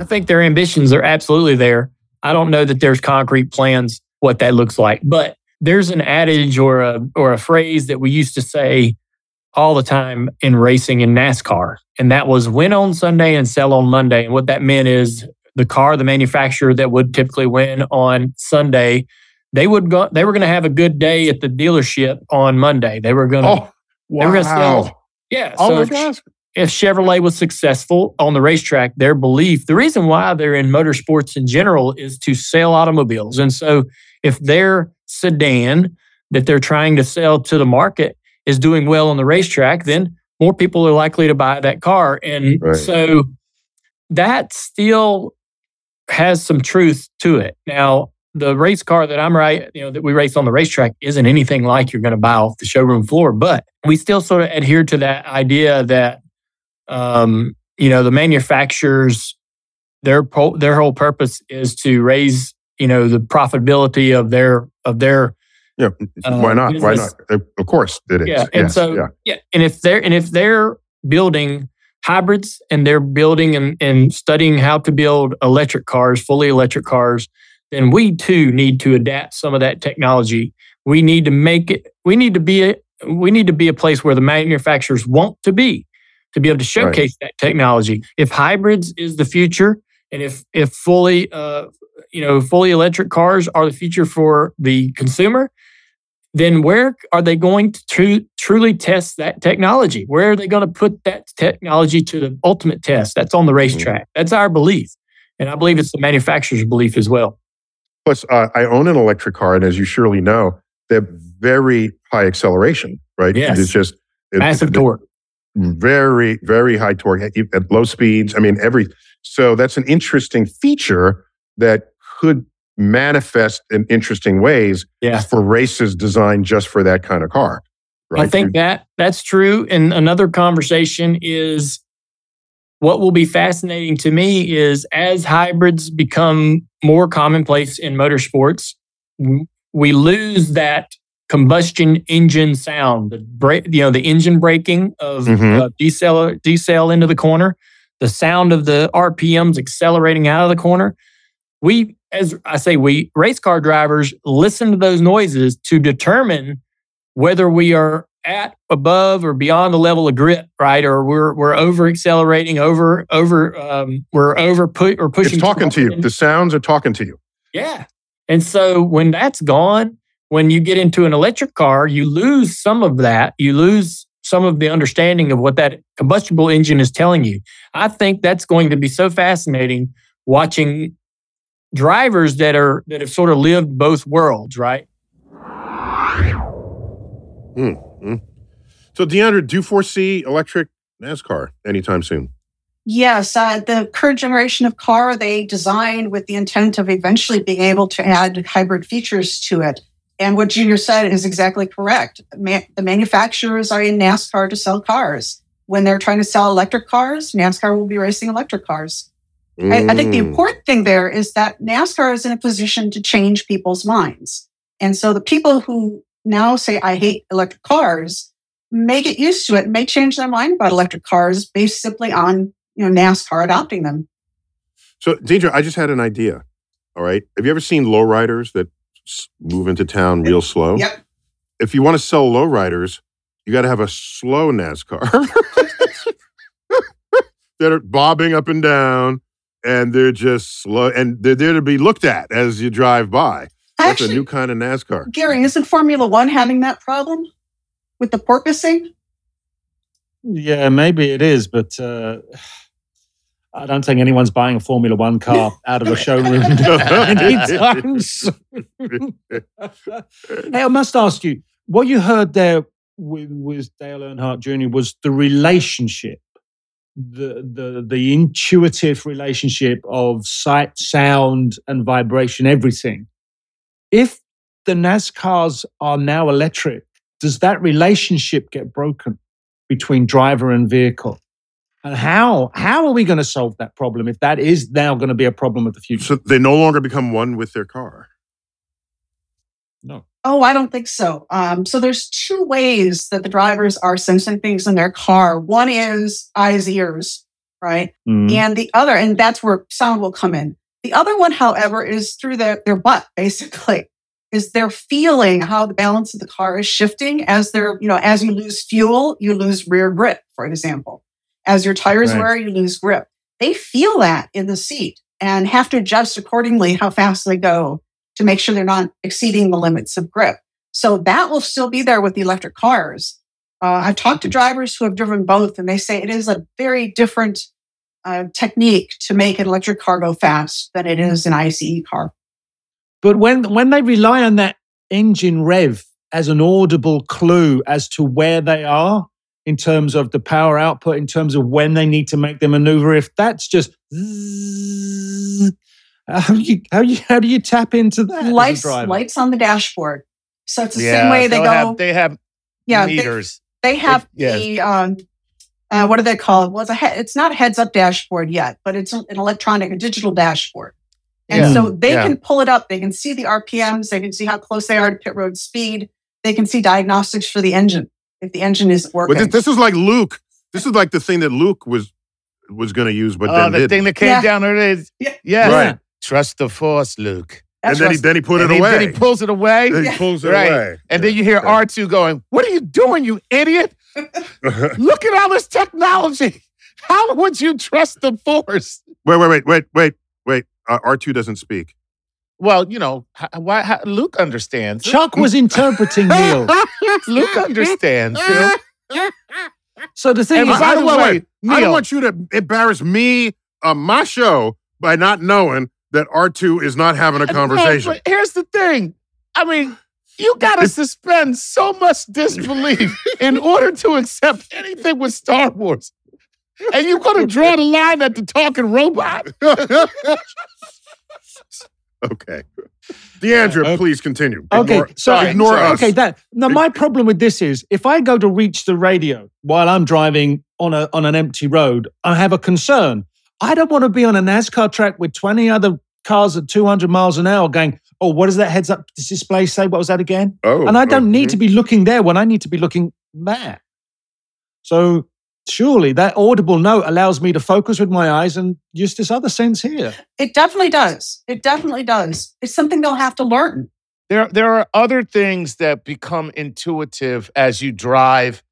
I think their ambitions are absolutely there. I don't know that there's concrete plans what that looks like, but there's an adage or a phrase that we used to say all the time in racing in NASCAR. And that was win on Sunday and sell on Monday. And what that meant is the car, the manufacturer that would typically win on Sunday, they were going to have a good day at the dealership on Monday. They were going to sell. Yeah. Oh, so my gosh. If Chevrolet was successful on the racetrack, their belief, the reason why they're in motorsports in general is to sell automobiles. And so if their sedan that they're trying to sell to the market is doing well on the racetrack, then more people are likely to buy that car. And right. So that still has some truth to it. Now, the race car that I'm that we race on the racetrack isn't anything like you're going to buy off the showroom floor, but we still sort of adhere to that idea that, the manufacturers, their whole purpose is to raise, the profitability of their. Yeah. Why not? Business. Why not? Of course it is. Yeah. And yes, so, yeah. And if they're building hybrids and they're building and studying how to build electric cars, fully electric cars, then we too need to adapt some of that technology. We need to make it, we need to be a place where the manufacturers want to be able to showcase right. that technology. If hybrids is the future, and if fully electric cars are the future for the consumer, then where are they going to truly test that technology? Where are they going to put that technology to the ultimate test? That's on the racetrack. That's our belief. And I believe it's the manufacturer's belief as well. Plus, I own an electric car, and as you surely know, they're very high acceleration, right? Yes. It's just... massive torque. Very, very high torque at low speeds. So that's an interesting feature that could manifest in interesting ways for races designed just for that kind of car. Right? I think that's true. And another conversation is, what will be fascinating to me is, as hybrids become more commonplace in motorsports, we lose that combustion engine sound, the engine braking of decel into the corner, the sound of the RPMs accelerating out of the corner. We, race car drivers, listen to those noises to determine whether we are at, above, or beyond the level of grip, right? Or we're over accelerating, we're over or pushing. It's talking to you. The sounds are talking to you. Yeah. And so when that's gone, when you get into an electric car, you lose some of that. You lose some of the understanding of what that combustible engine is telling you. I think that's going to be so fascinating, watching drivers that have sort of lived both worlds, right? Mm-hmm. So, DeAndre, do you foresee electric NASCAR anytime soon? Yes. The current generation of car, they designed with the intent of eventually being able to add hybrid features to it. And what Junior said is exactly correct. The manufacturers are in NASCAR to sell cars. When they're trying to sell electric cars, NASCAR will be racing electric cars. I think the important thing there is that NASCAR is in a position to change people's minds. And so the people who now say, I hate electric cars, may get used to it, may change their mind about electric cars based simply on NASCAR adopting them. So, Deidre, I just had an idea, all right? Have you ever seen lowriders that move into town real slow? Yep. If you want to sell lowriders, you got to have a slow NASCAR that are bobbing up and down, and they're just slow, and they're there to be looked at as you drive by. That's a new kind of NASCAR. Gary, isn't Formula One having that problem with the porpoising? Yeah, maybe it is, but I don't think anyone's buying a Formula One car out of a showroom anytime soon. Hey, I must ask you, what you heard there with Dale Earnhardt Jr. was the relationship, the intuitive relationship of sight, sound, and vibration, everything. If the NASCARs are now electric, does that relationship get broken between driver and vehicle? And how are we going to solve that problem if that is now going to be a problem of the future? So they no longer become one with their car? No. Oh, I don't think so. So there's two ways that the drivers are sensing things in their car. One is eyes, ears, right? Mm. And the other, and that's where sound will come in. The other one, however, is through their butt, basically, is they're feeling how the balance of the car is shifting as they're, as you lose fuel, you lose rear grip, for example. As your tires wear, you lose grip. They feel that in the seat and have to adjust accordingly how fast they go to make sure they're not exceeding the limits of grip. So that will still be there with the electric cars. I've talked to drivers who have driven both, and they say it is a very different technique to make an electric car go fast than it is an ICE car. But when they rely on that engine rev as an audible clue as to where they are in terms of the power output, in terms of when they need to make the maneuver. If that's just zzz, how do you tap into that? Lights on the dashboard. So it's the same way they go. They have meters. They have the what do they call it? Well, it's not a heads-up dashboard yet, but it's an electronic, a digital dashboard. And so they can pull it up. They can see the RPMs. They can see how close they are to pit road speed. They can see diagnostics for the engine, if the engine is working. But this is like Luke. This is like the thing that Luke was going to use, but then the thing that came down there is, right. Trust the force, Luke. That's and then he put it away. Then he pulls it away. Then he pulls it away. And then you hear R2 going, "What are you doing, you idiot? Look at all this technology. How would you trust the force?" Wait. R2 doesn't speak. Well, you know, why Luke understands. Chuck was interpreting Neil. Luke understands. You know? So the thing is, by the way, Neil, I don't want you to embarrass me on my show by not knowing that R2 is not having a conversation. But here's the thing. I mean, you got to suspend so much disbelief in order to accept anything with Star Wars. And you're going to draw the line at the talking robot? Okay. DeAndre, please continue. Ignore us. Okay, my problem with this is, if I go to reach the radio while I'm driving on an empty road, I have a concern. I don't want to be on a NASCAR track with 20 other cars at 200 miles an hour going, "Oh, what does that heads-up display say? What was that again?" Oh, and I don't need to be looking there when I need to be looking there. So surely that audible note allows me to focus with my eyes and use this other sense here. It definitely does. It's something they'll have to learn. There are other things that become intuitive as you drive.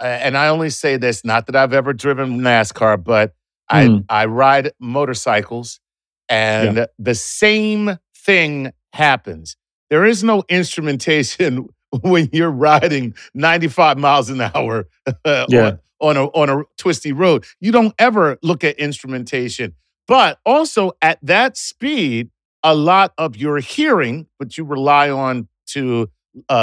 And I only say this, not that I've ever driven NASCAR, but I ride motorcycles, and the same thing happens. There is no instrumentation when you're riding 95 miles an hour on a twisty road. You don't ever look at instrumentation. But also at that speed, a lot of your hearing, which you rely on to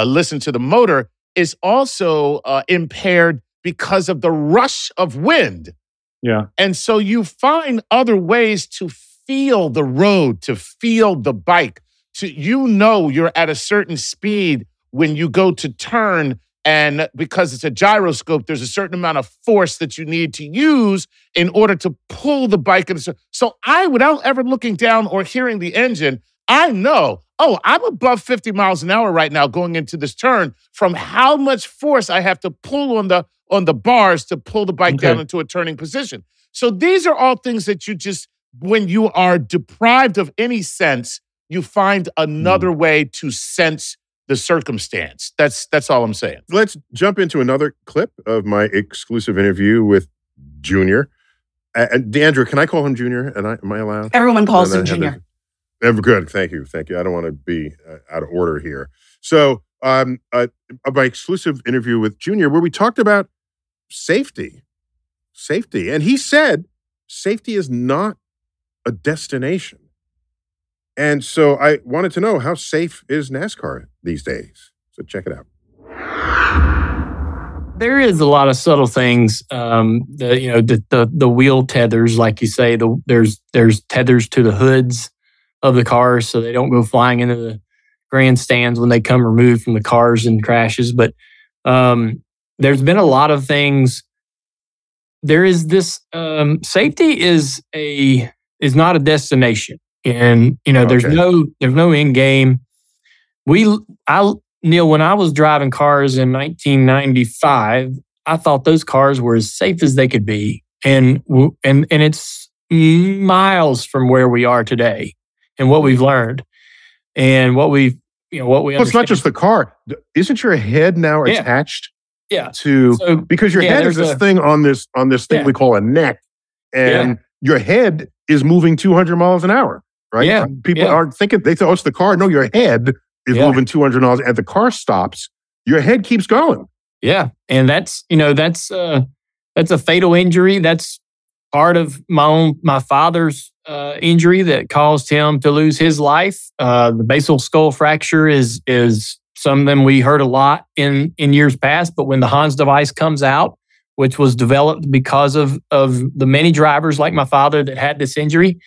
listen to the motor, is also impaired because of the rush of wind. Yeah. And so you find other ways to feel the road, to feel the bike. You know you're at a certain speed when you go to turn, and because it's a gyroscope, there's a certain amount of force that you need to use in order to pull the bike. So I, without ever looking down or hearing the engine, I know, I'm above 50 miles an hour right now going into this turn from how much force I have to pull on the bars to pull the bike down into a turning position. So these are all things that you just, when you are deprived of any sense, you find another way to sense the circumstance. That's all I'm saying. Let's jump into another clip of my exclusive interview with Junior. DeAndre, can I call him Junior? Am I allowed? Everyone calls him Junior. Good. Thank you. I don't want to be out of order here. So, my exclusive interview with Junior, where we talked about safety. And he said, safety is not a destination. And so I wanted to know, how safe is NASCAR these days? So check it out. There is a lot of subtle things. The wheel tethers, like you say, there's tethers to the hoods of the cars so they don't go flying into the grandstands when they come removed from the cars and crashes. But there's been a lot of things. There is this safety is not a destination, and there's no end game. Neil, when I was driving cars in 1995, I thought those cars were as safe as they could be, and it's miles from where we are today and what we've learned. And what we understand. Well, it's not just the car. Isn't your head now attached to... So, because your head is this thing on this thing we call a neck. And your head is moving 200 miles an hour, right? Yeah. People aren't thinking... They thought, it's the car. No, your head is moving 200 miles. And the car stops. Your head keeps going. Yeah. And that's a fatal injury. That's part of my father's injury that caused him to lose his life. The basal skull fracture is Some of them we heard a lot in years past, but when the Hans device comes out, which was developed because of the many drivers like my father that had this injury,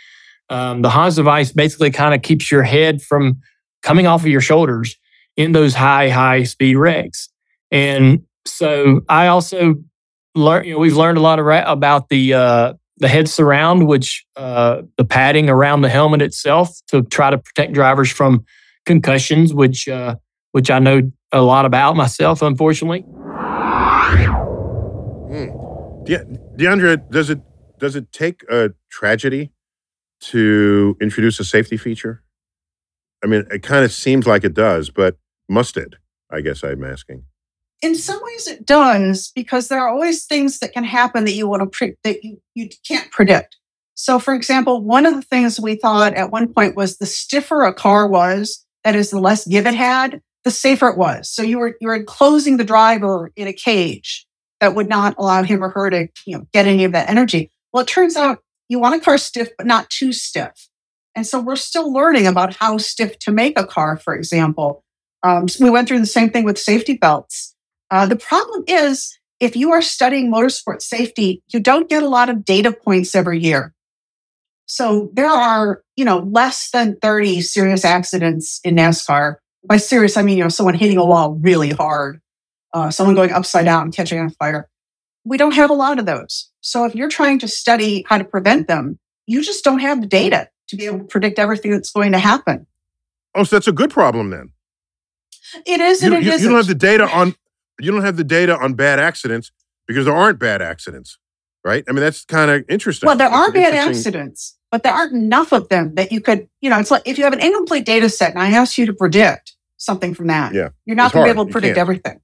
the Hans device basically kind of keeps your head from coming off of your shoulders in those high speed wrecks. And so I also learned, we've learned a lot about the head surround, which the padding around the helmet itself to try to protect drivers from concussions, which I know a lot about myself, unfortunately. DeAndre, does it take a tragedy to introduce a safety feature? I mean, it kind of seems like it does, but must it? I guess I'm asking. In some ways, it does, because there are always things that can happen that you can't predict. So, for example, one of the things we thought at one point was the stiffer a car was, that is, the less give it had, the safer it was. So you were enclosing the driver in a cage that would not allow him or her to get any of that energy. Well, it turns out you want a car stiff, but not too stiff. And so we're still learning about how stiff to make a car, for example. So we went through the same thing with safety belts. The problem is, if you are studying motorsport safety, you don't get a lot of data points every year. So there are, less than 30 serious accidents in NASCAR. By serious, I mean, someone hitting a wall really hard, someone going upside down and catching on fire. We don't have a lot of those. So if you're trying to study how to prevent them, you just don't have the data to be able to predict everything that's going to happen. Oh, so that's a good problem then. It is and it isn't. You don't have the data on... You don't have the data on bad accidents because there aren't bad accidents, right? I mean, that's kind of interesting. Well, there are bad accidents, but there aren't enough of them that you could, it's like if you have an incomplete data set and I ask you to predict something from that, you're not going to be able to predict everything.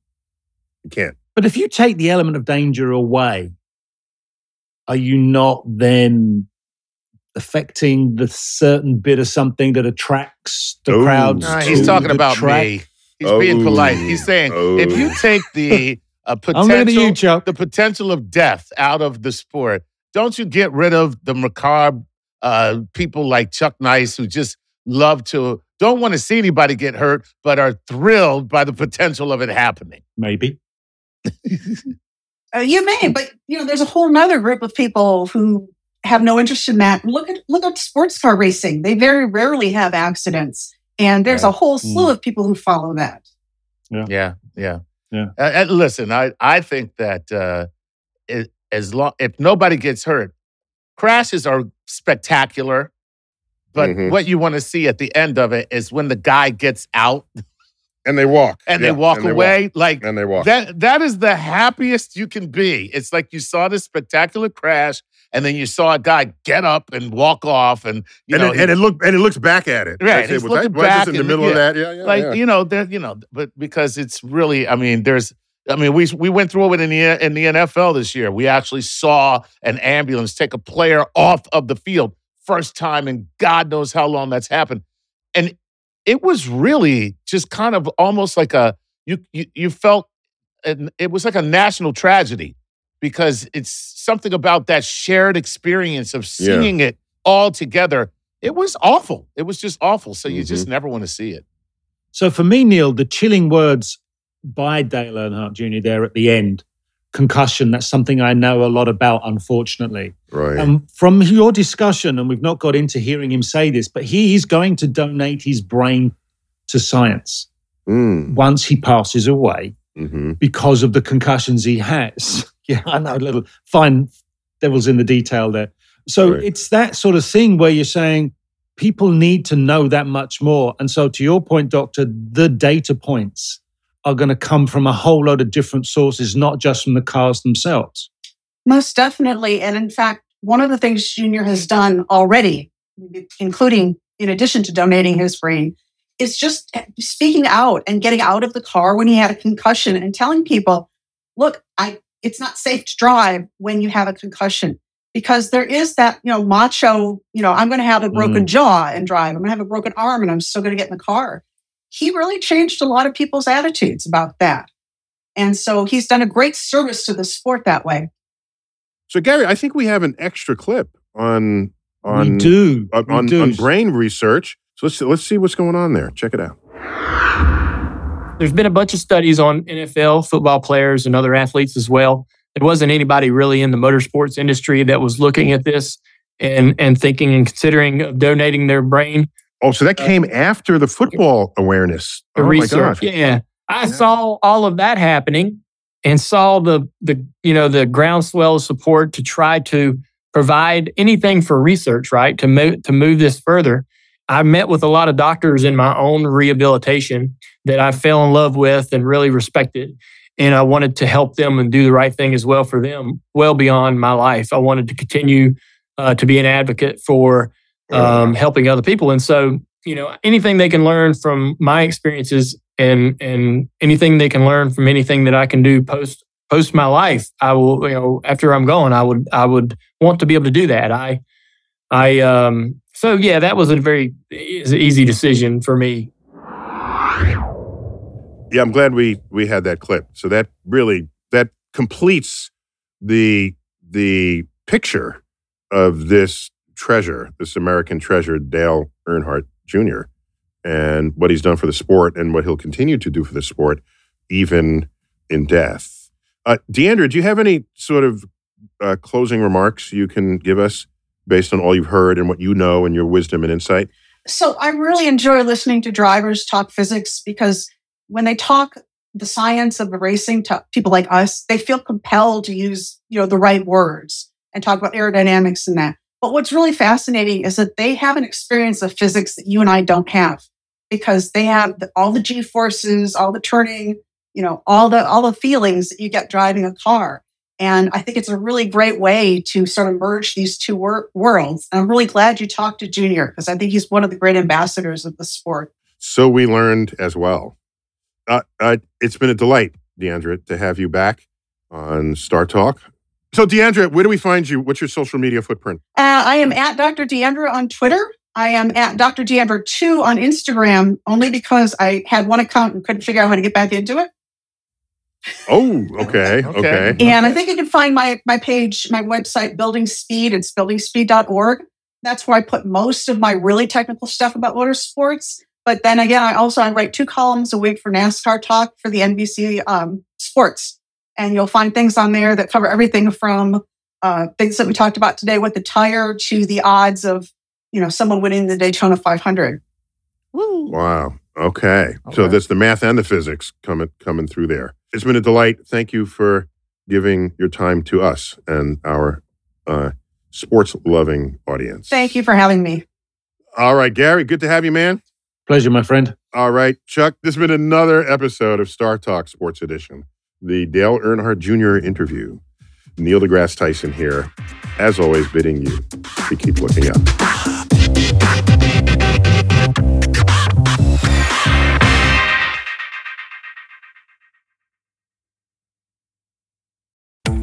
You can't. But if you take the element of danger away, are you not then affecting the certain bit of something that attracts the crowds? He's talking about me. He's being polite. He's saying, if you take the potential of death out of the sport, don't you get rid of the macabre people like Chuck Nice who just don't want to see anybody get hurt, but are thrilled by the potential of it happening? Maybe. You may, but there's a whole other group of people who have no interest in that. Look at sports car racing. They very rarely have accidents. And there's a whole slew of people who follow that. Yeah. And listen, I think that if nobody gets hurt, crashes are spectacular. But what you want to see at the end of it is when the guy gets out. And they walk. And they walk away. And they walk. That is the happiest you can be. It's like you saw this spectacular crash. And then you saw a guy get up and walk off, and it looks back at it. Right, say, back in the middle of that. But because it's really, we went through it in the NFL this year. We actually saw an ambulance take a player off of the field, first time in God knows how long that's happened, and it was really just kind of almost like you felt, and it was like a national tragedy. Because it's something about that shared experience of seeing it all together. It was awful. It was just awful. So you just never want to see it. So for me, Neil, the chilling words by Dale Earnhardt Jr. there at the end, concussion, that's something I know a lot about, unfortunately. Right. From your discussion, and we've not got into hearing him say this, but he is going to donate his brain to science once he passes away because of the concussions he has. Yeah, I know, little fine devils in the detail there. So it's that sort of thing where you're saying people need to know that much more. And so to your point, Doctor, the data points are going to come from a whole load of different sources, not just from the cars themselves. Most definitely. And in fact, one of the things Junior has done already, including in addition to donating his brain, is just speaking out and getting out of the car when he had a concussion and telling people, look, it's not safe to drive when you have a concussion, because there is that, macho, I'm going to have a broken jaw and drive. I'm going to have a broken arm and I'm still going to get in the car. He really changed a lot of people's attitudes about that. And so he's done a great service to the sport that way. So Gary, I think we have an extra clip on brain research. So let's see what's going on there. Check it out. There's been a bunch of studies on NFL football players and other athletes as well. There wasn't anybody really in the motorsports industry that was looking at this and thinking and considering of donating their brain. Oh, so that came after the football awareness. The research. My gosh. Yeah. I saw all of that happening and saw the groundswell of support to try to provide anything for research, right? To move this further. I met with a lot of doctors in my own rehabilitation that I fell in love with and really respected. And I wanted to help them and do the right thing as well for them, well beyond my life. I wanted to continue to be an advocate for helping other people. And so, anything they can learn from my experiences and anything they can learn from anything that I can do post my life, I will, after I'm gone, I would want to be able to do that. So that was a very easy decision for me. Yeah, I'm glad we had that clip. So that completes the picture of this treasure, this American treasure, Dale Earnhardt Jr., and what he's done for the sport and what he'll continue to do for the sport, even in death. Deandra, do you have any sort of closing remarks you can give us based on all you've heard and what you know and your wisdom and insight? So I really enjoy listening to drivers talk physics because when they talk the science of racing to people like us, they feel compelled to use, the right words and talk about aerodynamics and that. But what's really fascinating is that they have an experience of physics that you and I don't have because they have all the G-forces, all the turning, all the feelings that you get driving a car. And I think it's a really great way to sort of merge these two worlds. And I'm really glad you talked to Junior because I think he's one of the great ambassadors of the sport. So we learned as well. It's been a delight, Deandra, to have you back on Star Talk. So, Deandra, where do we find you? What's your social media footprint? I am at Dr. Deandra on Twitter. I am at Dr. Deandra 2 on Instagram, only because I had one account and couldn't figure out how to get back into it. Oh, okay. Okay. And I think you can find my page, my website, Building Speed. It's buildingspeed.org. That's where I put most of my really technical stuff about motorsports. But then again, I write 2 columns a week for NASCAR Talk for the NBC Sports. And you'll find things on there that cover everything from things that we talked about today with the tire to the odds of, someone winning the Daytona 500. Woo. Wow. Okay. So that's the math and the physics coming through there. It's been a delight. Thank you for giving your time to us and our sports-loving audience. Thank you for having me. All right, Gary, good to have you, man. Pleasure, my friend. All right, Chuck, this has been another episode of Star Talk Sports Edition, the Dale Earnhardt Jr. interview. Neil deGrasse Tyson here, as always, bidding you to keep looking up.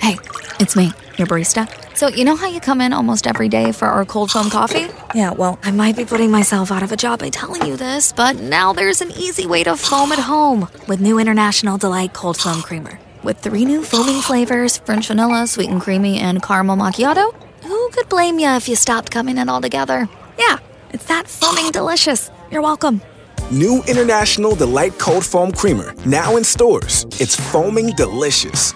Hey, it's me, your barista. So you know how you come in almost every day for our cold foam coffee? Yeah, well, I might be putting myself out of a job by telling you this, but now there's an easy way to foam at home with new International Delight Cold Foam Creamer. With 3 new foaming flavors, French vanilla, sweet and creamy, and caramel macchiato, who could blame you if you stopped coming in altogether? Yeah, it's that foaming delicious. You're welcome. New International Delight Cold Foam Creamer, now in stores. It's foaming delicious.